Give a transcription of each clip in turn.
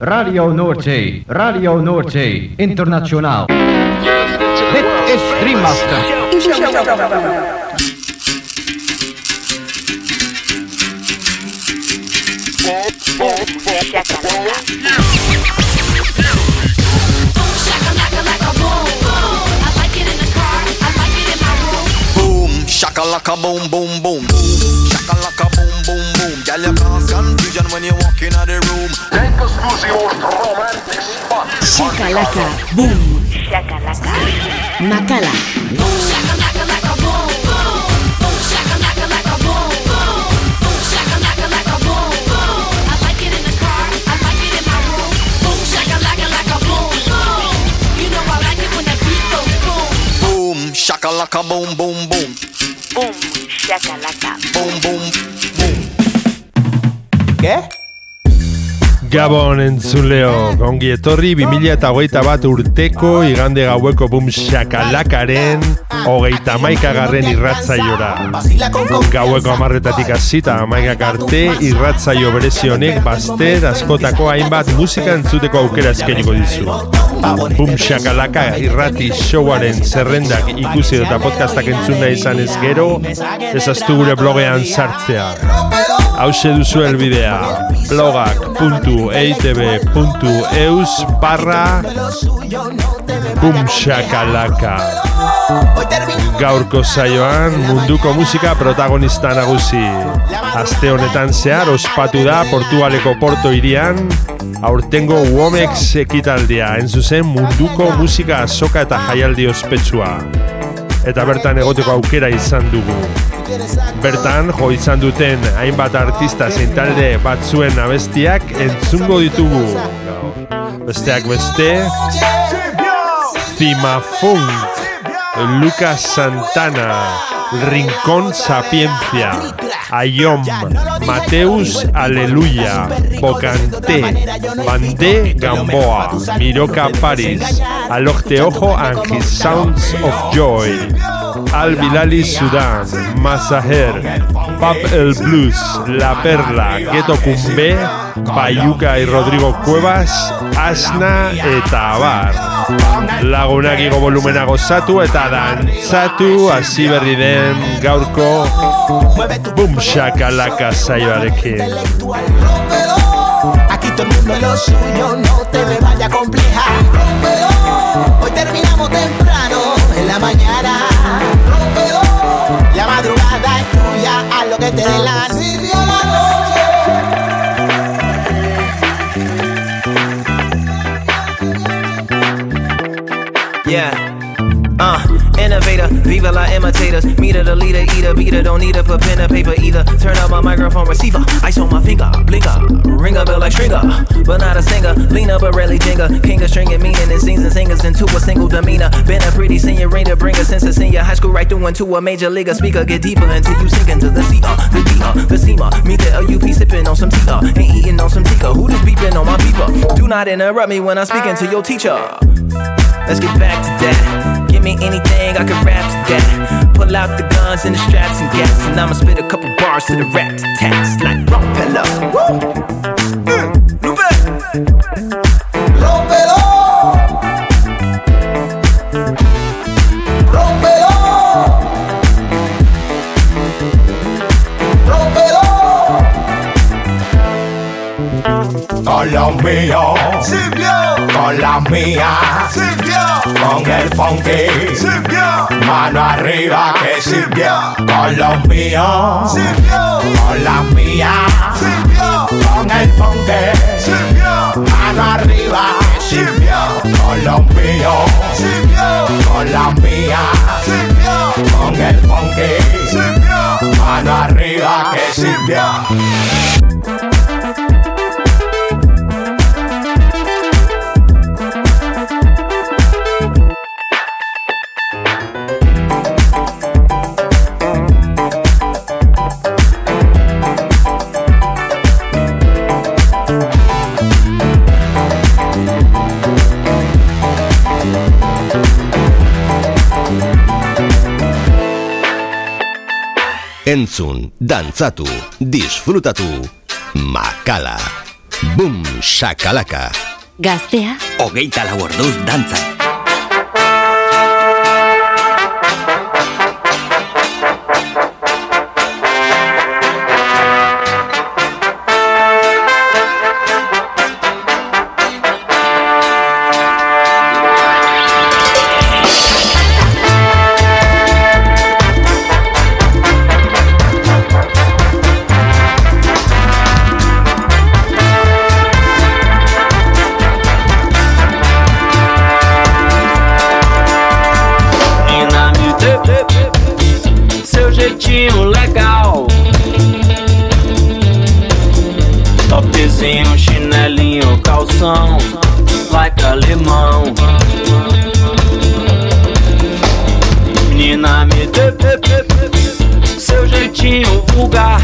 Radio Norte, Radio Norte Internacional. Dit is Dream Master. Boom, shakalaka, boom, boom, boom. Shakalaka, boom, boom, boom. Girl, you cause confusion when you walk in the room. Take us to the most romantic spot. Shakalaka, boom. Shakalaka, Makala. Boom, shakalaka, laka, boom, boom. Boom, shakalaka, laka, boom, boom. Boom, shakalaka, laka, boom, boom. I like it in the car, I like it in my room. Boom, shakalaka, laka, boom, boom. You know I like it when the beat goes boom. Boom, shakalaka, boom, boom, boom. Boom, shakalaka, boom, boom. ¿Qué? Gabon entzuleo, ongi etorri 2021 urteko igande gaueko boom shakalakaren 31. Irratzaiora. Gaueko 10:00 hasita 11:00 arte irratzaio berezi honek bazter askotako hainbat musika entzuteko aukera eskainiko dizu. Boom shakalaka irrati showaren zerrendak ikusi eta podcastak entzun nahi izan ez gero, ezaztu gure blogean sartzea. Hauxe duzu elbidea, blogak.eitb.eus/boomshakalaka. Gaurko saioan munduko musika protagonista nagusi. Aste honetan zehar ospatu da Portugaleko Porto hirian aurtengo Womex ekitaldia, hain zuzen munduko musika azoka eta jaialdi ospetsua. Eta bertan egoteko aukera izan dugu. Bertan jo izan duten hainbat artista zein talde batzuen abestiak entzungo ditugu. Besteak beste, Zimafunk, Lucas Santana, Rincón Sapiencia, Ayom, Mateus Aleluya, Bocante, Bandé Gamboa, Miroca Paris, Alohte Ojo and his Sounds of Joy, Al Bilali Soudan, Masajer, Pap El Blues, La Perla, Gueto Kumbé, Payuca y Rodrigo Cuevas, Asna et Abar. Lagunak igo volumena gozatu eta dantzatu hasi berri den gaurko Boom Shakalaka saioarekin. Aquí todo el mundo lo suyo, no te me vaya compleja. Hoy terminamos temprano en la mañana. La madrugada es tuya, haz lo que te dé la gana. Innovator, viva la imitators. Meter the leader, eater, beater. Don't need a pen or paper either. Turn up my microphone receiver. Ice on my finger, blinker. Ring a bell like stringer, but not a singer. Lean up, but rarely dinger. King of stringing meaning and scenes and singers into a single demeanor. Been a pretty senior ringer, bring a sense of senior high school right through into a major league speaker. Get deeper until you sink into the sea. The DR, the SEMA. Me the LUP sipping on some tea. Ain't eating on some tika. Who just beeping on my beeper? Do not interrupt me when I'm speaking to your teacher. Let's get back to that. Give me anything, I can rap to that. Pull out the guns and the straps and gas, and I'ma spit a couple bars to the rap to tax like Rockefeller. Woo! Rockefeller. Colombia, Silvio, Colombia, Silvio, con el funky, Silvio, mano arriba que Silvio, Colombia, Silvio, Colombia, Silvio, con el funky, Silvio, mano arriba que Silvio, Colombia, Silvio, Colombia, Silvio, con el funky, Silvio, mano arriba que Silvio. Entzun, dantzatu, disfrutatu, Makala. Boom, shakalaka. Gaztea, hogeita lau orduz dantzan. Like alemão, menina me dê seu jeitinho vulgar.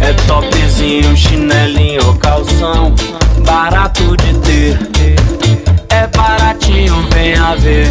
É topzinho, chinelinho, calção, barato de ter. É baratinho, vem a ver.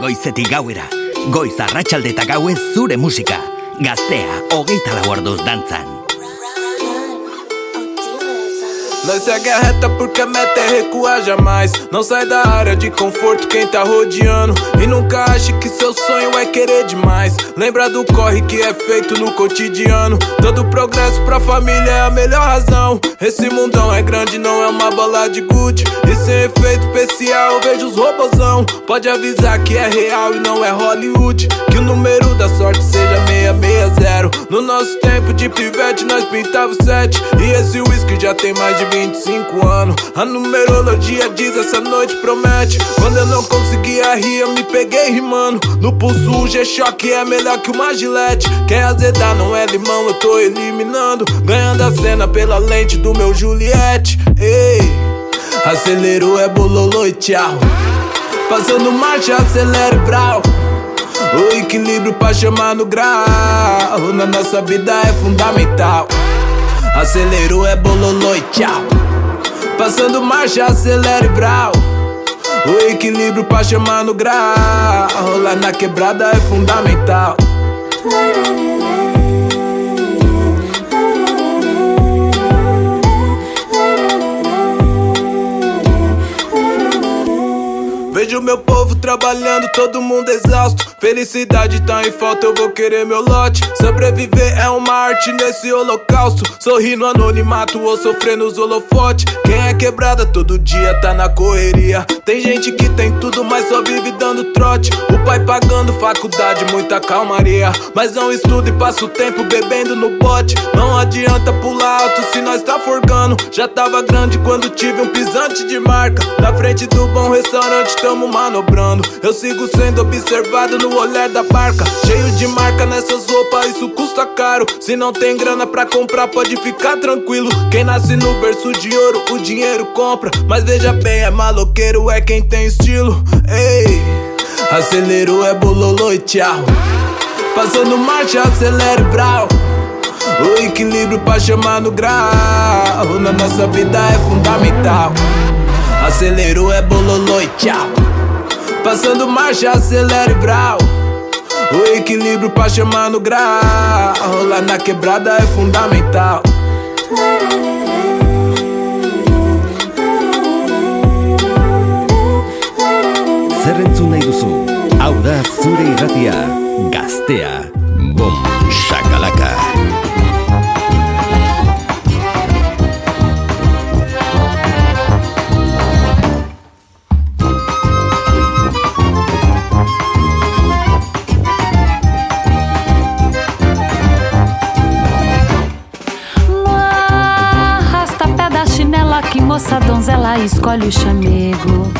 Goizetik gauera, goiz arratsalde eta gauez zure musika, gaztea hogeita lau orduz dantzan. Nós segue a reta porque meta é recuar jamais. Não sai da área de conforto quem tá rodeando. E nunca ache que seu sonho é querer demais. Lembra do corre que é feito no cotidiano. Todo progresso pra família é a melhor razão. Esse mundão é grande, não é uma bola de Gucci. E sem efeito especial vejo os robozão. Pode avisar que é real e não é Hollywood. Que o número da sorte seja 660. No nosso tempo de pivete nós pintava o 7. E esse whisky já tem mais de 25 anos, a numerologia diz essa noite promete. Quando eu não conseguia rir, eu me peguei rimando. No pulso o G-Shock é melhor que uma Juliette. Quer azedar, não é limão, eu tô eliminando. Ganhando a cena pela lente do meu Juliette. Ei, acelero é bololô e tchau. Passando marcha, acelero e brau. O equilíbrio pra chamar no grau. Na nossa vida é fundamental. Acelerou é bololô e tchau. Passando marcha, acelera e brau. O equilíbrio pra chamar no grau, lá na quebrada é fundamental. Vejo meu povo trabalhando, todo mundo exausto. Felicidade tá em falta, eu vou querer meu lote. Sobreviver é uma arte nesse holocausto. Sorrir no anonimato ou sofrer nos holofotes. Quem é quebrada todo dia tá na correria. Tem gente que tem tudo, mas só vive dando trote. O pai pagando faculdade, muita calmaria. Mas não estudo e passo o tempo bebendo no bote. Não adianta pular alto se nós tá forgando. Já tava grande quando tive um pisante de marca. Na frente do bom restaurante tamo manobrando. Eu sigo sendo observado no olhar da barca. Cheio de marca nessas roupas, isso custa caro. Se não tem grana pra comprar, pode ficar tranquilo. Quem nasce no berço de ouro, o dinheiro compra. Mas veja bem, é maloqueiro, é quem tem estilo. Ei, acelero é bololô e tchau. Passando marcha, acelera e brau. O equilíbrio pra chamar no grau, na nossa vida é fundamental. Acelero é bololô e tchau. Passando marcha, acelera e brau. O equilíbrio pra chamar no grau, lá na quebrada é fundamental. Zerrentzunei duzu, hau da zure irratia, gaztea, bom, shakalaka. Que moça donzela escolhe o chamego.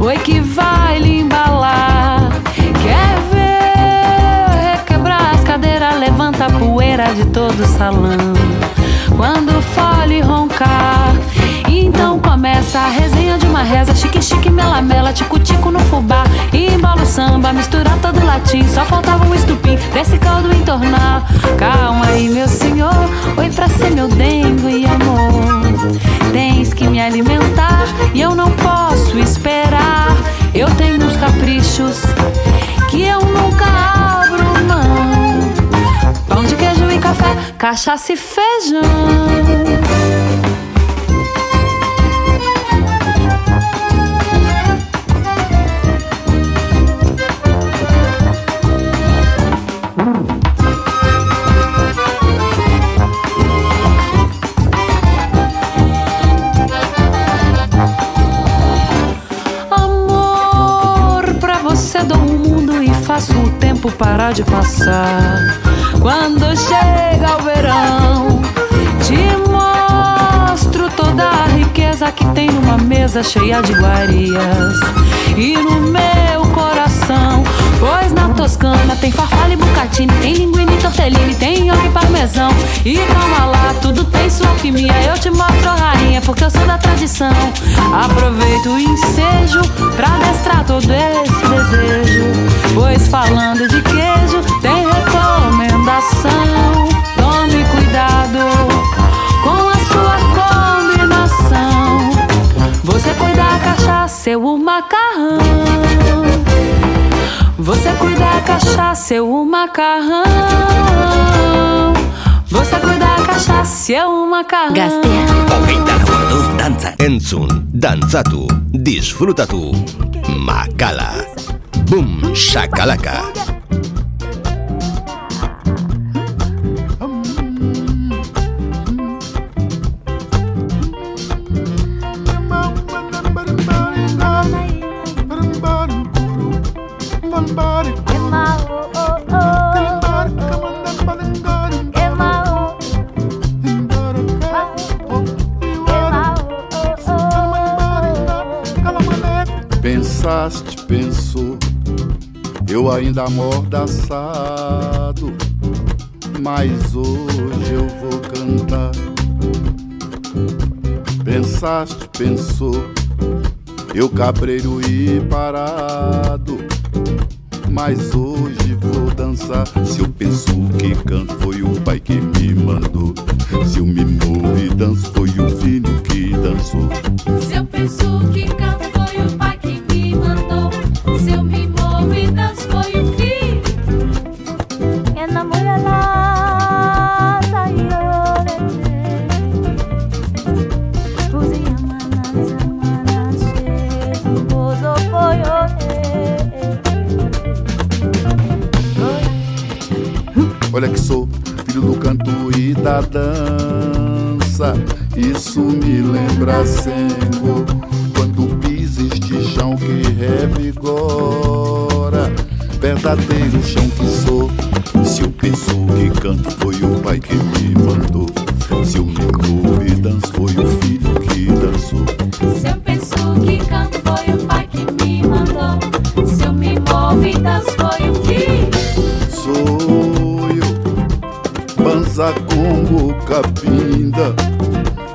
Oi que vai lhe embalar. Quer ver requebrar as cadeiras, levanta a poeira de todo o salão. Quando fole roncar, então começa a resenha de uma reza. Chique, chique, melamela, tico-tico no fubá. Embola o samba, mistura todo latim. Só faltava um estupim, desse caldo entornar. Calma aí, meu senhor, oi pra ser meu dengue e amor. Tens que me alimentar e eu não posso esperar. Eu tenho uns caprichos que eu nunca abro mão. Pão de queijo e café, cachaça e feijão. Faço o tempo parar de passar. Quando chega o verão, te mostro toda a riqueza que tem numa mesa cheia de iguarias e no meu coração. Pois na Toscana tem farfalle e bucatini, tem linguine e tortellini, tem nhoque e parmesão. E calma lá, tudo tem sua alquimia. Eu te mostro a rainha, porque eu sou da tradição. Aproveito o ensejo pra destrar todo esse desejo. Pois falando de queijo, tem recomendação. Tome cuidado com a sua combinação. Você cuida a cachaça e o macarrão. Você cuida a cachaça, eu o macarrão. Você cuida a cachaça, eu o macarrão. Gaztea. Hogeita lau orduz dantzan. Entzun, dantzatu, disfrutatu. Makala. Boom, shakalaka. Pensaste, pensou, eu ainda amordaçado, mas hoje eu vou cantar. Pensaste, pensou, eu cabreiro e parado, mas hoje vou dançar. Se eu penso que canto, foi o pai que me mandou. Se eu me movo e danço, foi o filho que dançou. Se eu penso que canto, foi o pai que me Olha que sou filho do canto e da dança. Isso me lembra, Senhor, quando piso este chão que revigora. Verdadeiro chão que sou. Se eu penso que canto foi o pai que me mandou. Se eu me louvo e danço foi o filho que dançou. Se eu penso que canto foi o pai que me mandou. Se eu me movo e danço foi o filho. Sou eu, Banza Congo Capinda.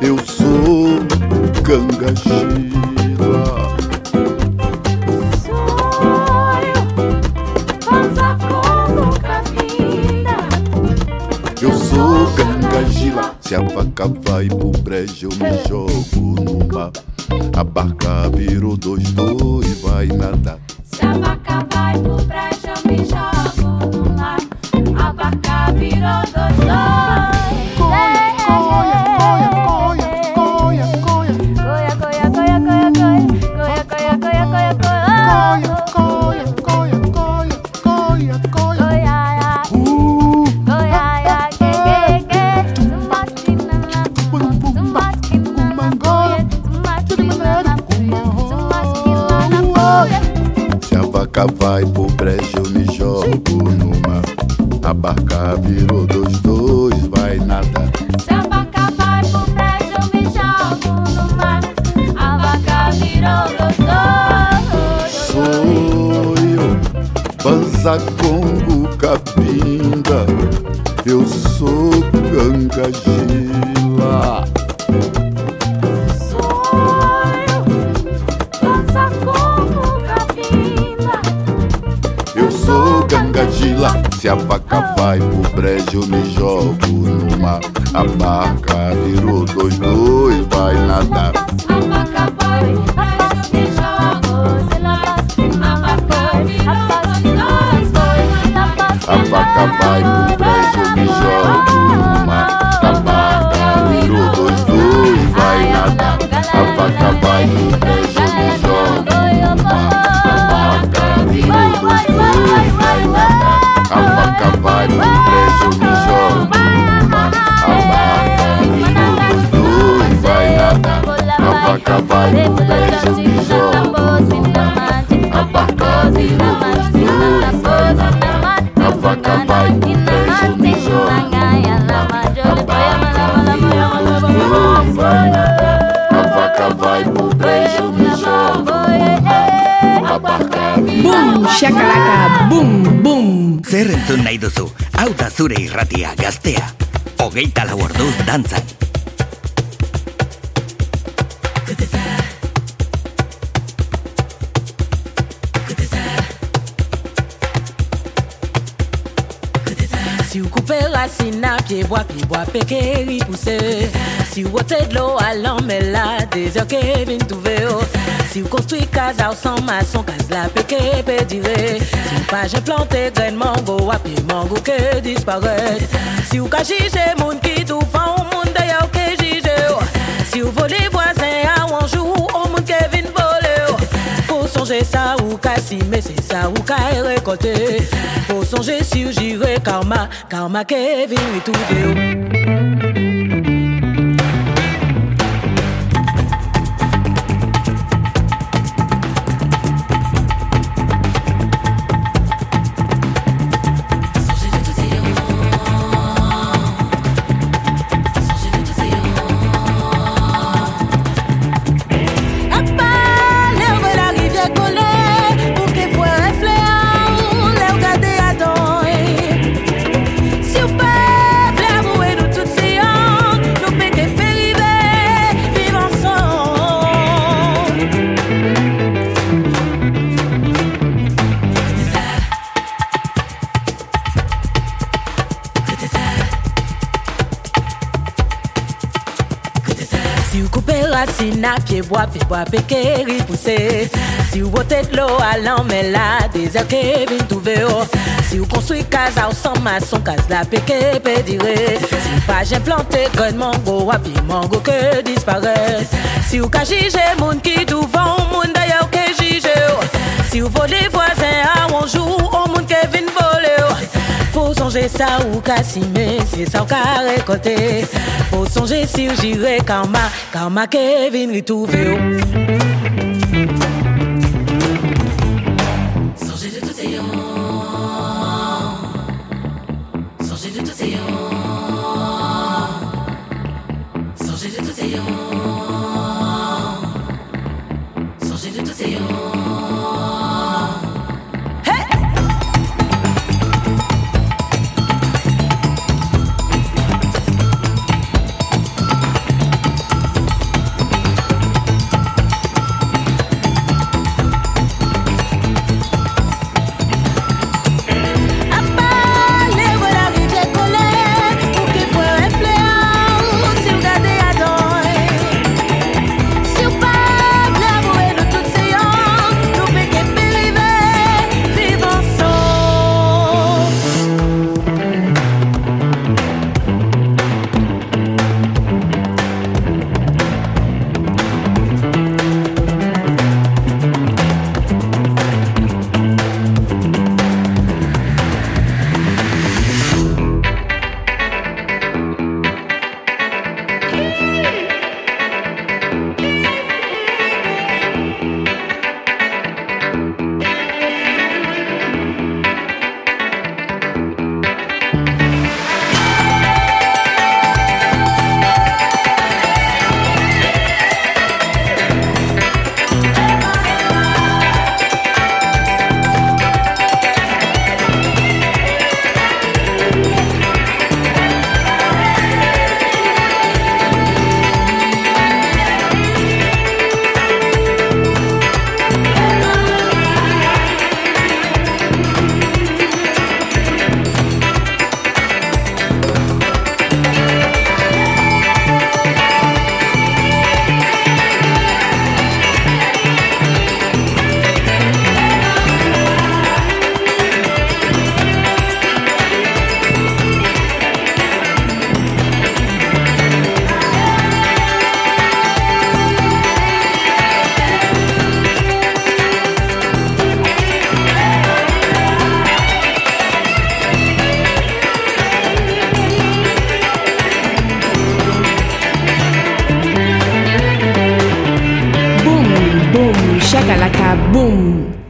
Eu sou Cangaxila. Se a vaca vai pro brejo, eu me jogo no mar. A barca virou dois e vai nadar. Se a vaca vai pro brejo, eu me jogo no mar. A barca virou dois. Vai pro brejo, eu me jogo no mar. A barca virou dois, vai nadar. Se a barca vai pro brejo, eu me jogo no mar. A barca virou dois. Sou eu, Banza Congo Capinda. Eu sou Cangaxila. Se a vaca vai pro brejo, eu me jogo no mar. A barca virou dois, vai nadar. Se a vaca vai pro brejo, eu me jogo no mar. A barca virou dois, vai nadar. A vaca vai pro brejo, eu me jogo no mar. A barca virou dois, vai nadar. A vaca vai pro brejo, eu me jogo no mar. A barca virou dois, vai nadar. A vaca vai pro brejo, me jogo no mar. A barca virou dois, vai nadar. A vaca vai pro brejo, me jogo no mar. A barca virou dois, vai nadar. A vaca vai pro brejo, me jogo no mar. A barca virou dois, vai nadar. A vaca vai pro brejo, me jogo no mar. A barca virou dois. Boom, shakalaka, boom, boom. Zer entzun nahi duzu, hau da zure irratia gaztea, 24 orduz dantzan. Si ou coupe la sina, pieboa, pekeri pousse. Si ou ote d'lo alan, men la dezerke vin touveo. Si ou konstrui kaza ou san mason, kaz la peke pedire. Si ou pa jen plante gren mango, api mango ke disparet. Si ou ka jije moun ki tou fan, ou moun deya ou ke jije yo. Si ou vole voisin a wanjou, ou moun ke vin vole yo. Fou sonje sa ou ka sime, se sa ou ka rekote. Fou sonje si ou jire karma ke vin ritouve yo. Pieboa, pekeri pousse. Si ou bote d'lo alan, men la dezer ke vin touveo. Si ou konstrui kaza ou san mason, kaz la peke pedire. Si ou pa jen plante gren mango, api mango ke disparet. Si ou ka jije moun ki douvan, ou moun daya ou ke jije yo. Si ou vole voisin a wanjou, ou moun ke vin vole yo. Fou sonje songer ça ou qu'à cimer, c'est ça ou qu'à récolter. Faut songer si j'irai karma, karma Kevin retrouvé.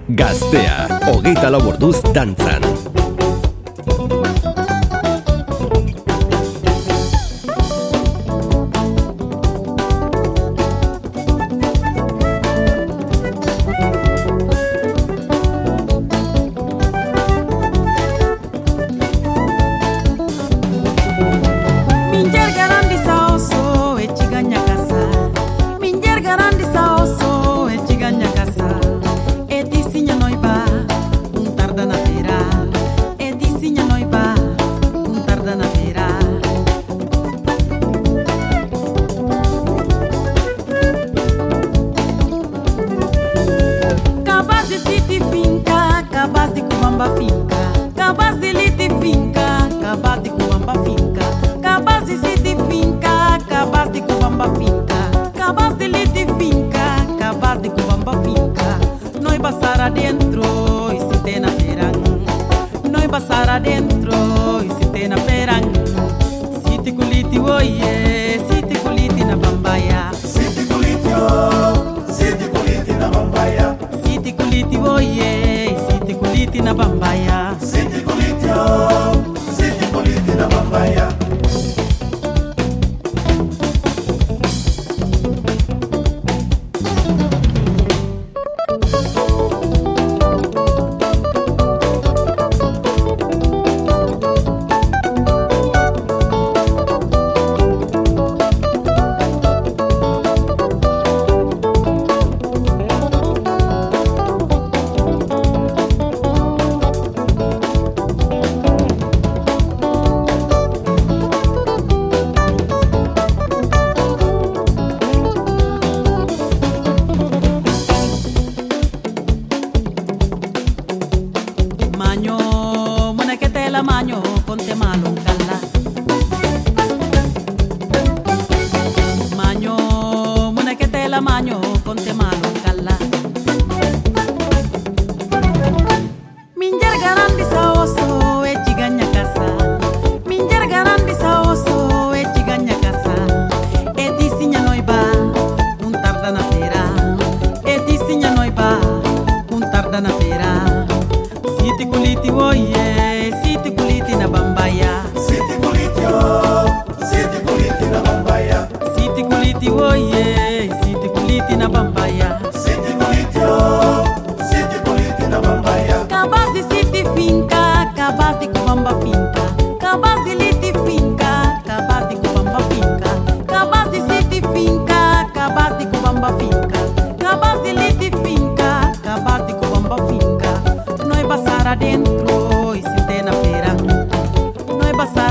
Gaztea, hogeita lau orduz dantzan. Minjar garantizao so e chiganya casa.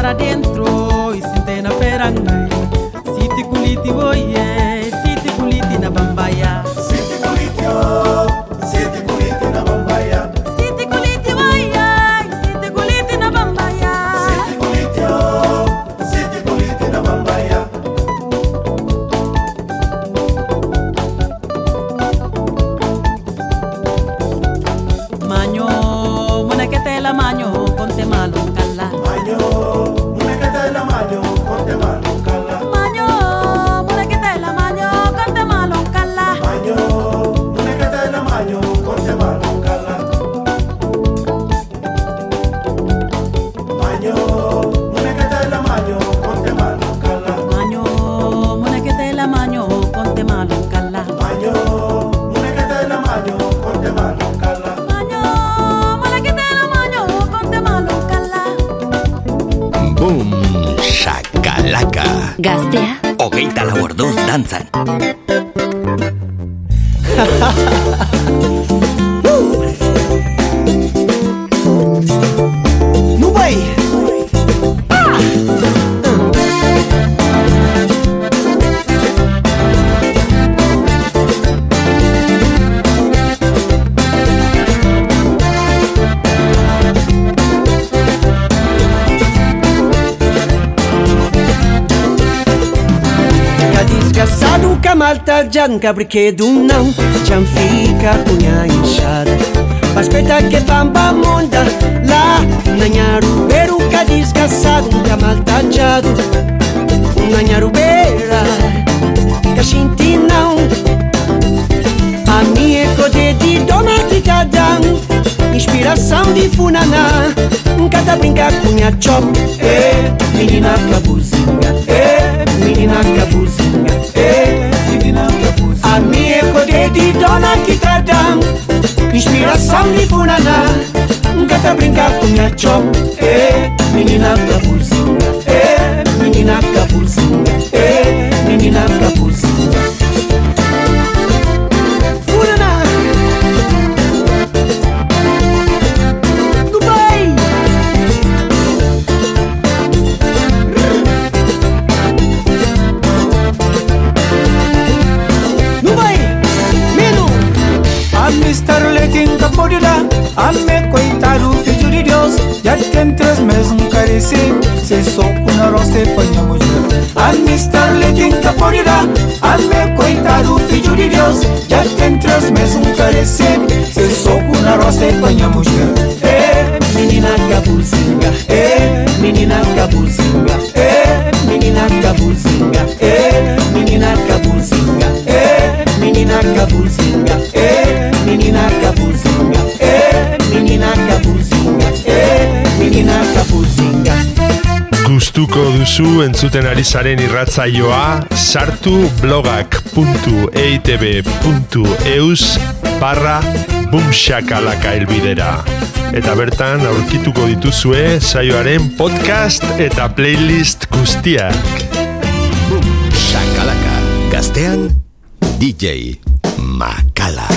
para dentro e sentei na perangai. Siti kuliti boye, siti kuliti na bambaya. Siti kuliti oh, siti kuliti na bambaya. Siti kuliti boye, siti kuliti na bambaya. Siti kuliti oh, siti kuliti na bambaya. Maño, monekete la maño, conte malo. Gaztea hogeita lau orduz dantzan. Malta já não brinquedo não, já fica a unha inchada. Mas peta que bamba monda, lá nanharu beruca descansado, já maltajado. Nanharu beira, cachinti não. A minha code de doma de cadam, inspiração de funaná. Cada brinca cunha chop, menina cabuzinha, menina cabuzinha, a minha poder de dona que tá dando inspiração de funaná. Nunca tá brincar com minha chop, menina capuzinha, menina capuzinha, menina capuzinha. Funaná Dubai. Estar leyendo a podida, a me coitado filho de Deus. Já tem 3 meses não carece, se só uma roça e panha mojada. A me estar leyendo a podida, a me coitado filho de Deus. Já tem 3 meses não carece, se só uma roça e panha mojada. Menina cabuzinha, menina cabuzinha, menina cabuzinha, menina cabuzinha, menina cabuzinha, menina capuzinha, menina capuzinha, menina capuzinha. Gustuko duzu entzuten ari zaren irratzaioa, sartu blogak.eitb.eus/boomshakalaka elbidera. Eta bertan aurkituko dituzue saioaren podcast eta playlist guztiak. Shakalaka, gaztean DJ Makala.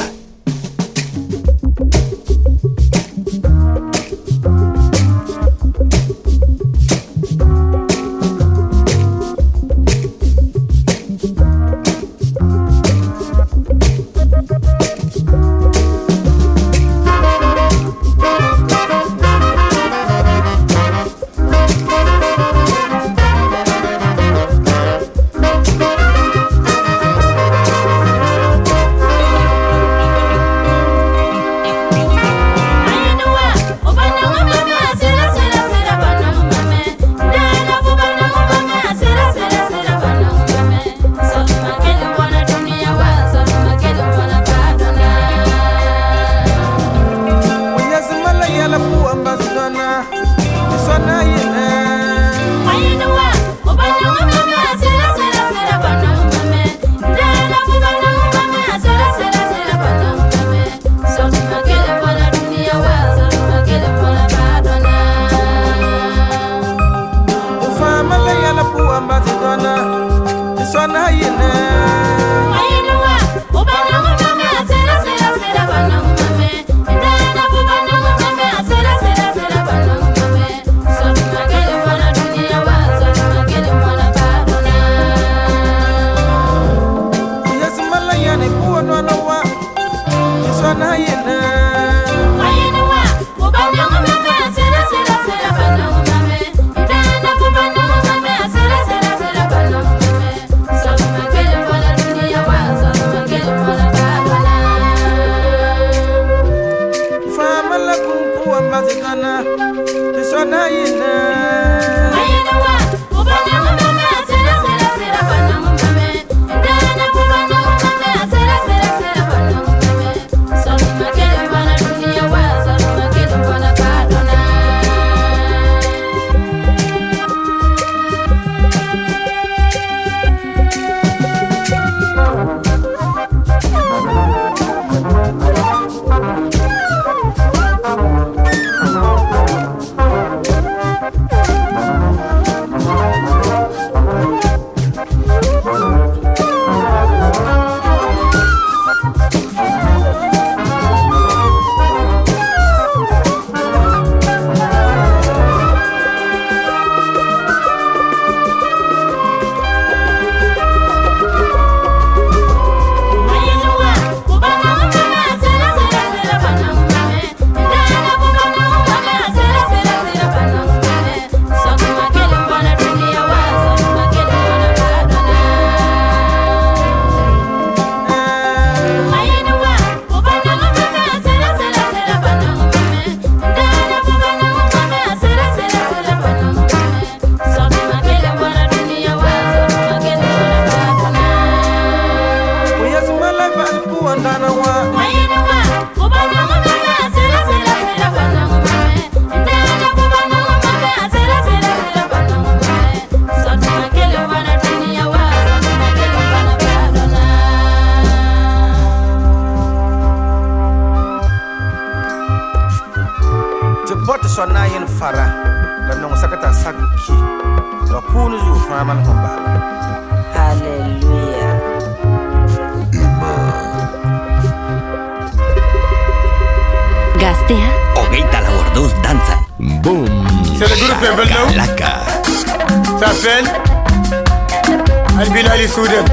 Al Bilali Soudan.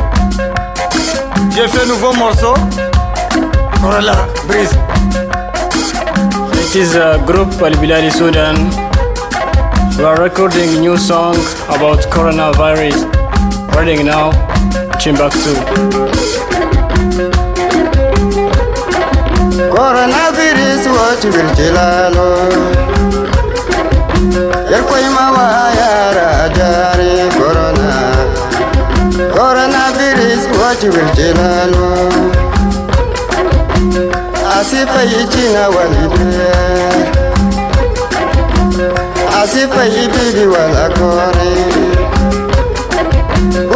J'ai fait un nouveau morceau. Corolla, brise. This is a group Al Bilali Soudan. We are recording a new song about coronavirus. Reading now, Chimbaktou. Coronavirus, what you will kill alone. Yar koi mawa yara jari corona. Coronavirus what you will jilalo. Asifa yichina walibe. Asifa yibibi walakore.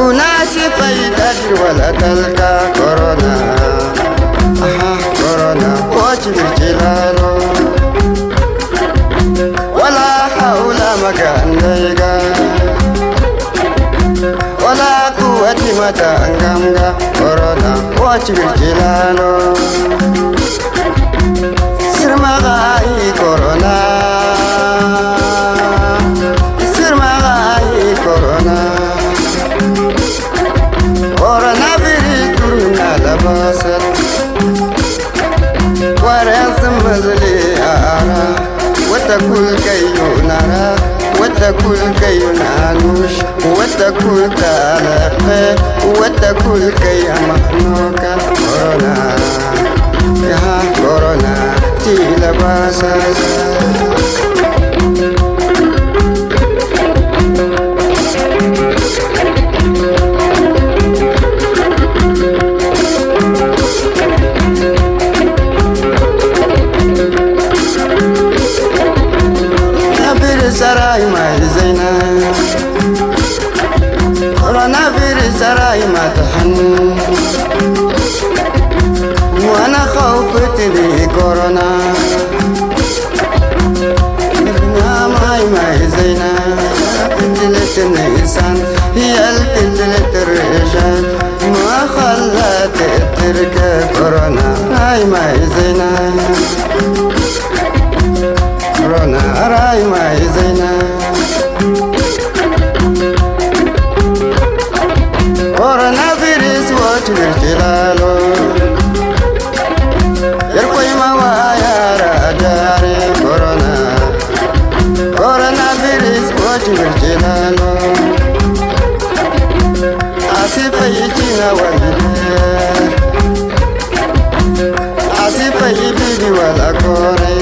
Una asifa yitadri walakalka corona. Aha corona what you will jilalo. Magandaiga wala kuwati matangamga corona wachi vilano sirmagai corona sirmagai corona corona viruna labasat quaresam mazli ara watakul kayunara وتقول كيون عنوش وتقول تعلق وتقول كي مخنوك كورونا يا كورونا تيلا باساس sarai mai zaina coronavirus sarai mata hannu وانا خوفت لي corona ابنا ماي ماي زينا قتلت الانسان هي قتلت الرجال ما خلت تترك corona ماي ماي زينا corona arai mai zaina corona virus what will kill alo yar koi mawa yara jare corona corona virus what will kill alo asifa yichina walibe asifa yibibi wala kore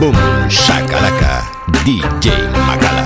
Boom, shakalaka, DJ Makala.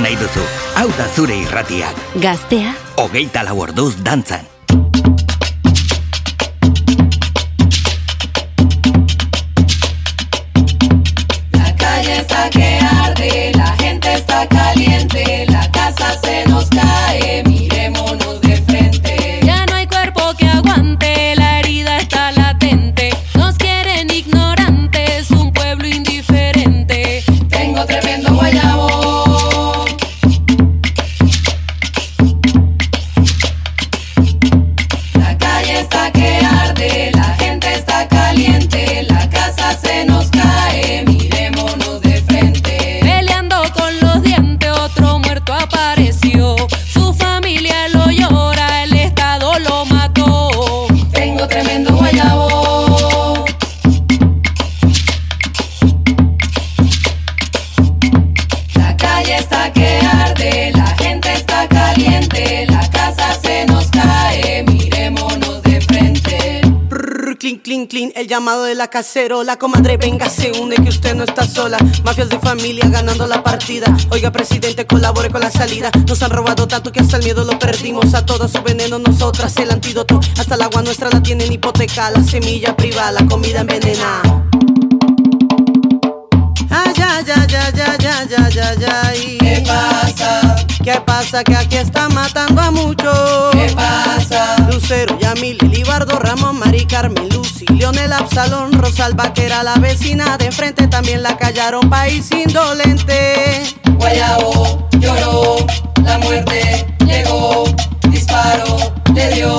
Nahi duzu, hau da zure irratiak. Gaztea, hogeita lau orduz dantzan. La calle está que arde, la gente está caliente, la casa se nos cae, miremonos de frente. clean, clean, el llamado de la cacerola. Comadre, venga, se une que usted no está sola. Mafias de familia ganando la partida. Oiga, presidente, colabore con la salida. Nos han robado tanto que hasta el miedo lo perdimos. A todo su veneno, nosotras el antídoto. Hasta el agua nuestra la tienen hipoteca. La semilla privada, la comida envenenada. Ay, ay, ay, ay, ay, ay, ay, ay, ay. ¿Qué pasa? ¿Qué pasa? Que aquí está matando a muchos. ¿Qué pasa? Lucero, Yamil, Libardo, Ramón, Mari, Carmen, Lucy, Leonel, Absalón, Rosalba, que era la vecina de enfrente, también la callaron, país indolente. Guayabo lloró, la muerte llegó, disparo le dio,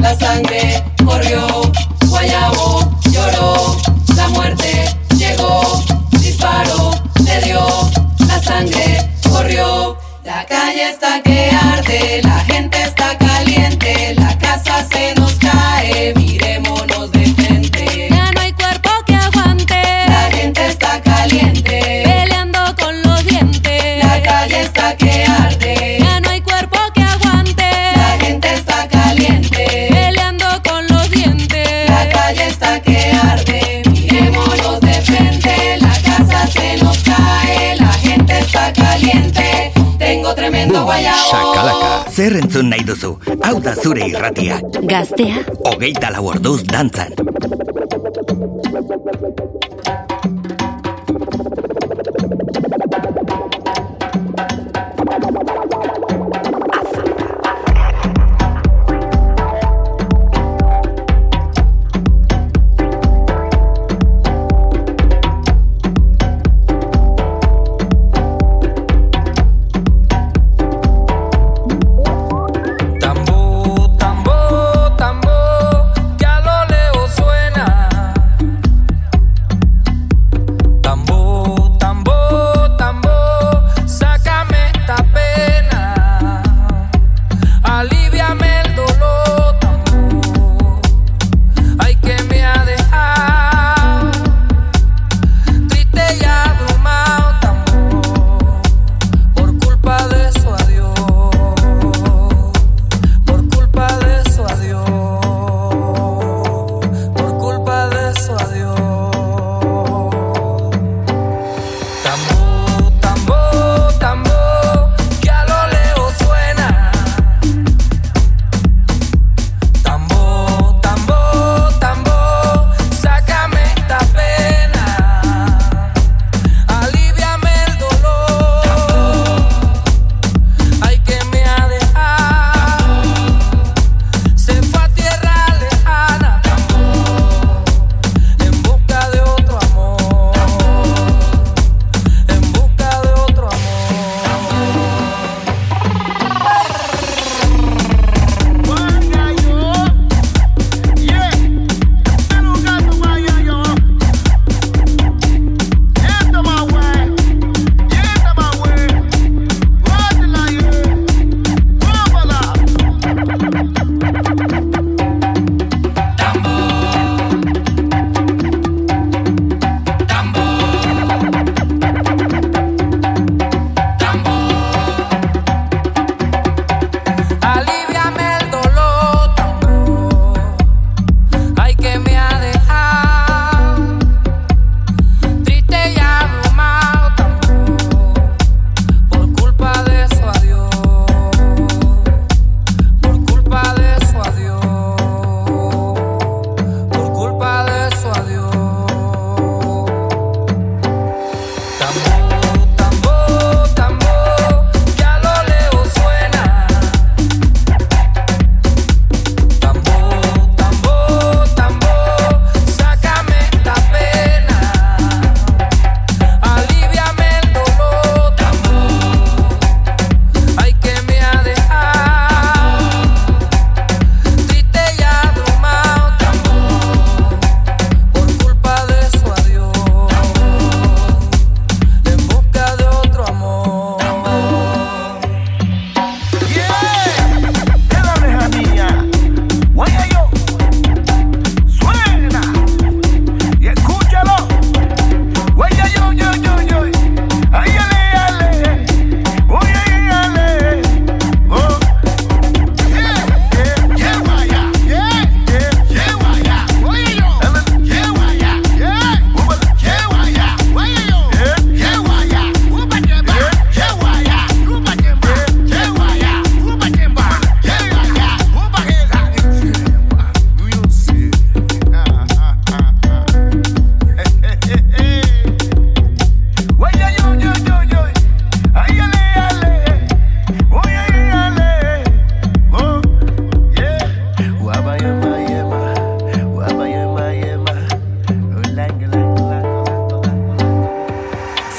la sangre corrió. Guayabo lloró, la muerte llegó, disparo le dio, la sangre corrió. La calle está que arde, la gente está caliente, la casa se nos cae, miremonos de frente. Ya no hay cuerpo que aguante, la gente está caliente, peleando con los dientes. La calle está que arde, ya no hay cuerpo que aguante, la gente está caliente, peleando con los dientes. La calle está que arde, miremonos de frente, la casa se nos cae, la gente está caliente. Tengo tremendo guayabo. Shakalaka, zer entzun nahi duzu, hau da zure irratia. Gaztea, hogeita lau orduz dantzan.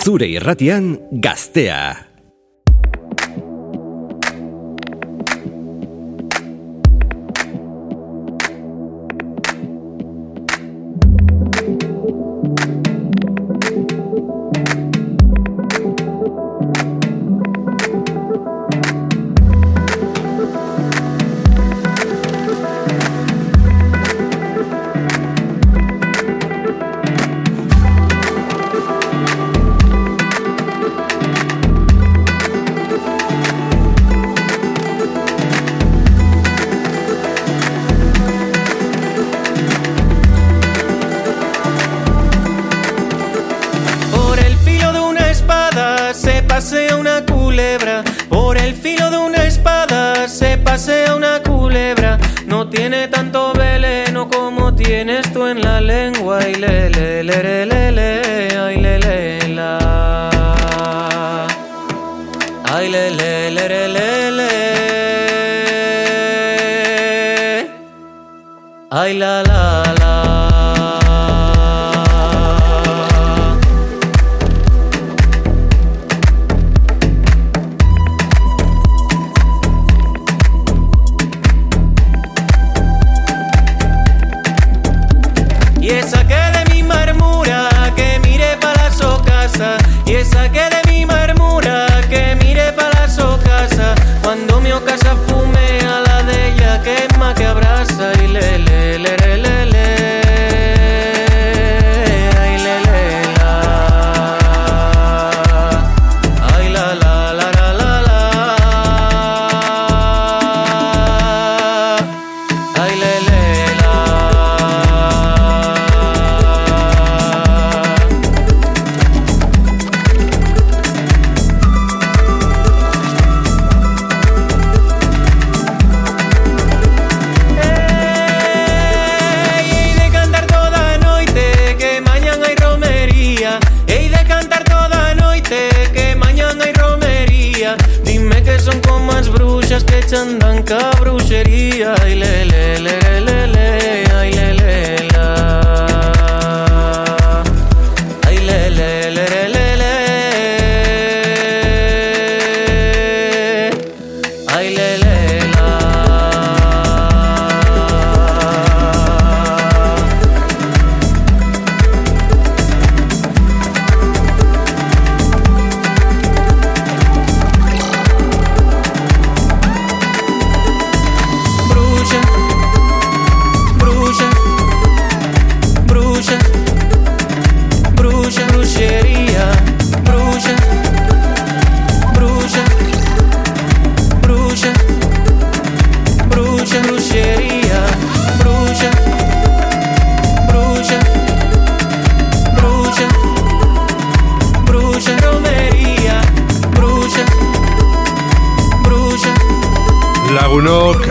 Zure irratian gaztea.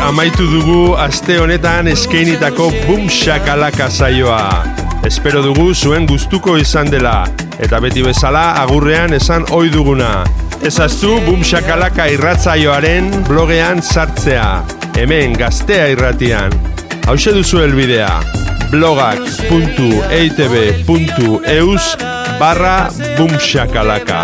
Amaitu dugu aste honetan eskeinitako Boom Shakalaka saioa. Espero dugu zuen gustuko izan dela eta beti bezala agurrean esan ohi duguna. Ezaztu Boom Shakalaka irratzaioaren blogean sartzea. Hemen Gaztea Irratian. Hauxe duzu helbidea. blogak.eitb.eus/boomshakalaka.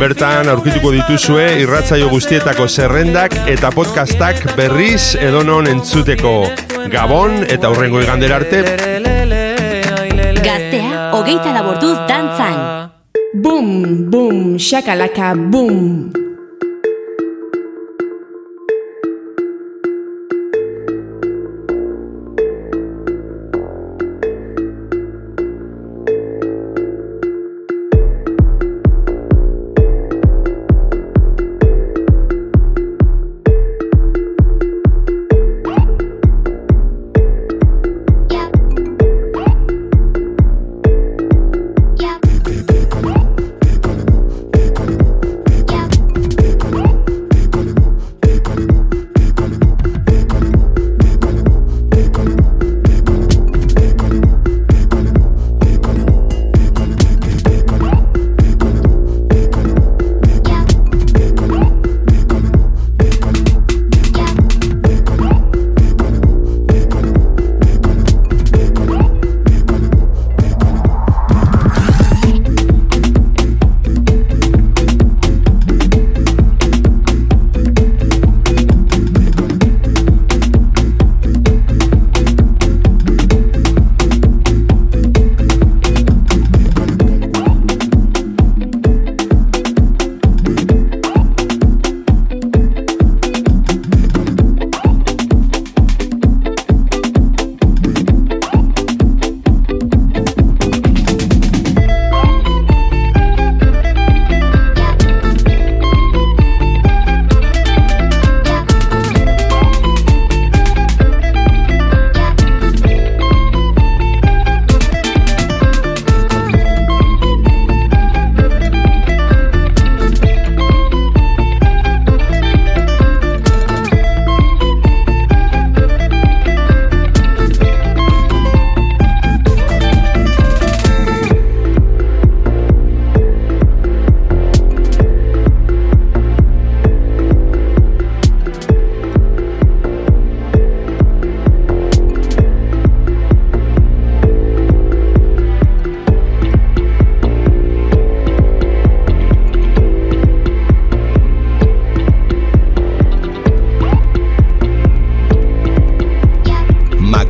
Bertan aurkituko dituzue irratzaio guztietako zerrendak eta podcastak berriz edonon entzuteko. Gabon eta aurrengo igandera arte. Gaztea 24 orduz dantzan. Boom, boom, shakalaka, boom.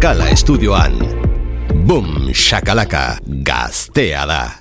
Makala Studio An. Boom, shakalaka, gaztea da.